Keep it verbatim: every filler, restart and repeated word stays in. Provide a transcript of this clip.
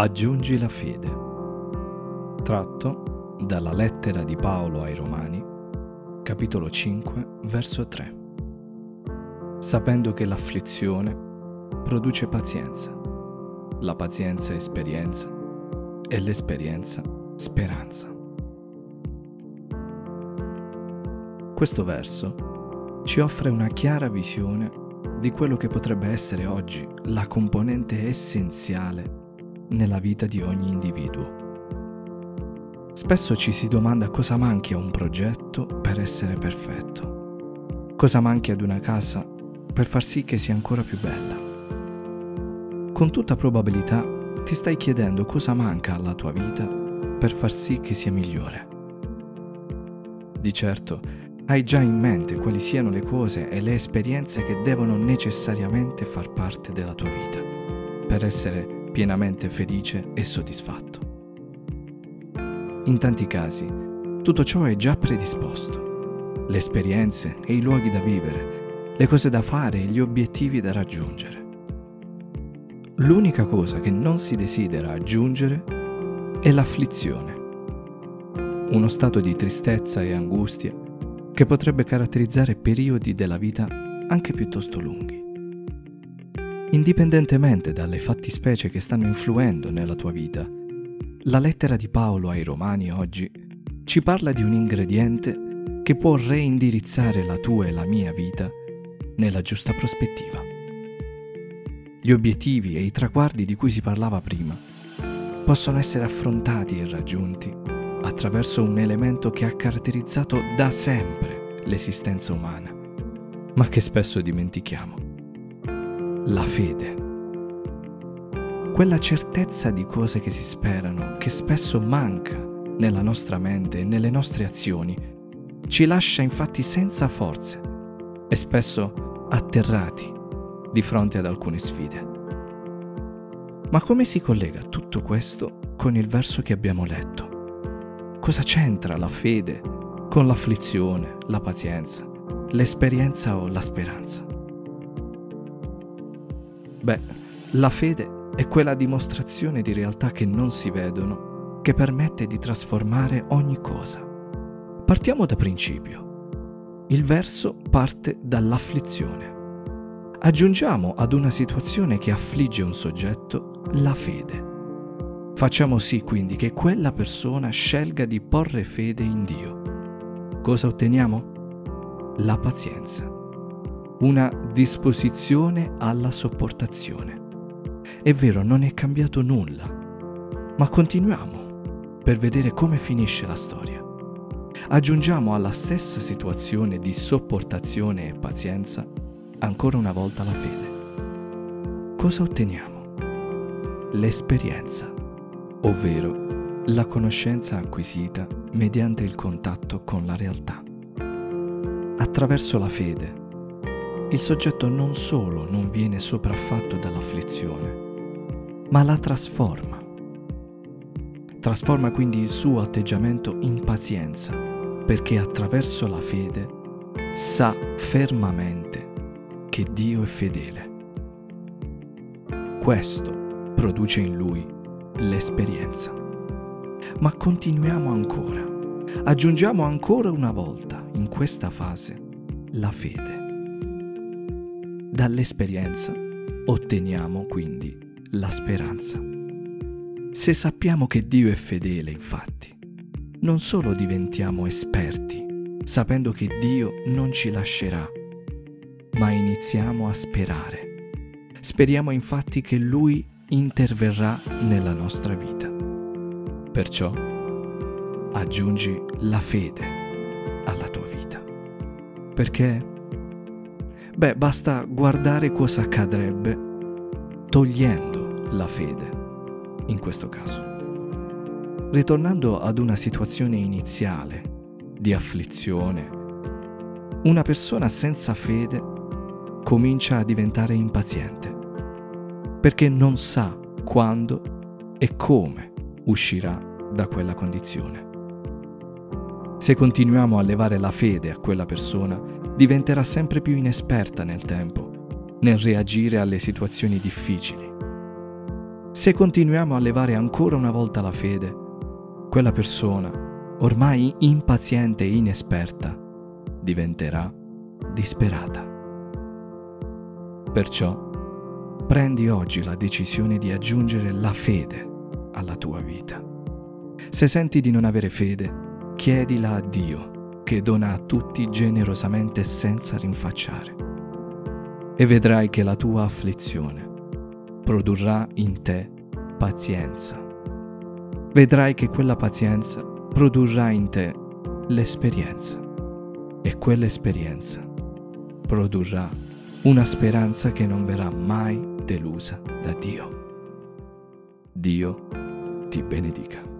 Aggiungi la fede. Tratto dalla lettera di Paolo ai Romani, capitolo cinque, verso tre. Sapendo che l'afflizione produce pazienza, la pazienza esperienza e l'esperienza speranza. Questo verso ci offre una chiara visione di quello che potrebbe essere oggi la componente essenziale nella vita di ogni individuo. Spesso ci si domanda cosa manchi a un progetto per essere perfetto, cosa manchi ad una casa per far sì che sia ancora più bella. Con tutta probabilità ti stai chiedendo cosa manca alla tua vita per far sì che sia migliore. Di certo, hai già in mente quali siano le cose e le esperienze che devono necessariamente far parte della tua vita per essere pienamente felice e soddisfatto. In tanti casi, tutto ciò è già predisposto. Le esperienze e i luoghi da vivere, le cose da fare e gli obiettivi da raggiungere. L'unica cosa che non si desidera aggiungere è l'afflizione, uno stato di tristezza e angustia che potrebbe caratterizzare periodi della vita anche piuttosto lunghi. Indipendentemente dalle fattispecie che stanno influendo nella tua vita, la lettera di Paolo ai Romani oggi ci parla di un ingrediente che può reindirizzare la tua e la mia vita nella giusta prospettiva. Gli obiettivi e i traguardi di cui si parlava prima possono essere affrontati e raggiunti attraverso un elemento che ha caratterizzato da sempre l'esistenza umana, ma che spesso dimentichiamo. La fede, quella certezza di cose che si sperano, che spesso manca nella nostra mente e nelle nostre azioni, ci lascia infatti senza forze e spesso atterrati di fronte ad alcune sfide. Ma come si collega tutto questo con il verso che abbiamo letto? Cosa c'entra la fede con l'afflizione, la pazienza, l'esperienza o la speranza? Beh, la fede è quella dimostrazione di realtà che non si vedono, che permette di trasformare ogni cosa. Partiamo da principio. Il verso parte dall'afflizione. Aggiungiamo ad una situazione che affligge un soggetto la fede. Facciamo sì quindi che quella persona scelga di porre fede in Dio. Cosa otteniamo? La pazienza. Una disposizione alla sopportazione. È vero, non è cambiato nulla, ma continuiamo per vedere come finisce la storia. Aggiungiamo alla stessa situazione di sopportazione e pazienza ancora una volta la fede. Cosa otteniamo? L'esperienza, ovvero la conoscenza acquisita mediante il contatto con la realtà. Attraverso la fede, il soggetto non solo non viene sopraffatto dall'afflizione, ma la trasforma. Trasforma quindi il suo atteggiamento in pazienza, perché attraverso la fede sa fermamente che Dio è fedele. Questo produce in lui l'esperienza. Ma continuiamo ancora. Aggiungiamo ancora una volta, in questa fase, la fede. Dall'esperienza otteniamo quindi la speranza. Se sappiamo che Dio è fedele, infatti, non solo diventiamo esperti, sapendo che Dio non ci lascerà, ma iniziamo a sperare. Speriamo infatti che Lui interverrà nella nostra vita. Perciò aggiungi la fede alla tua vita. Perché? Beh, basta guardare cosa accadrebbe togliendo la fede, in questo caso. Ritornando ad una situazione iniziale di afflizione, una persona senza fede comincia a diventare impaziente, perché non sa quando e come uscirà da quella condizione. Se continuiamo a levare la fede a quella persona, diventerà sempre più inesperta nel tempo, nel reagire alle situazioni difficili. Se continuiamo a levare ancora una volta la fede, quella persona, ormai impaziente e inesperta, diventerà disperata. Perciò, prendi oggi la decisione di aggiungere la fede alla tua vita. Se senti di non avere fede, chiedila a Dio, che dona a tutti generosamente senza rinfacciare, e vedrai che la tua afflizione produrrà in te pazienza. Vedrai che quella pazienza produrrà in te l'esperienza, e quell'esperienza produrrà una speranza che non verrà mai delusa da Dio. Dio ti benedica.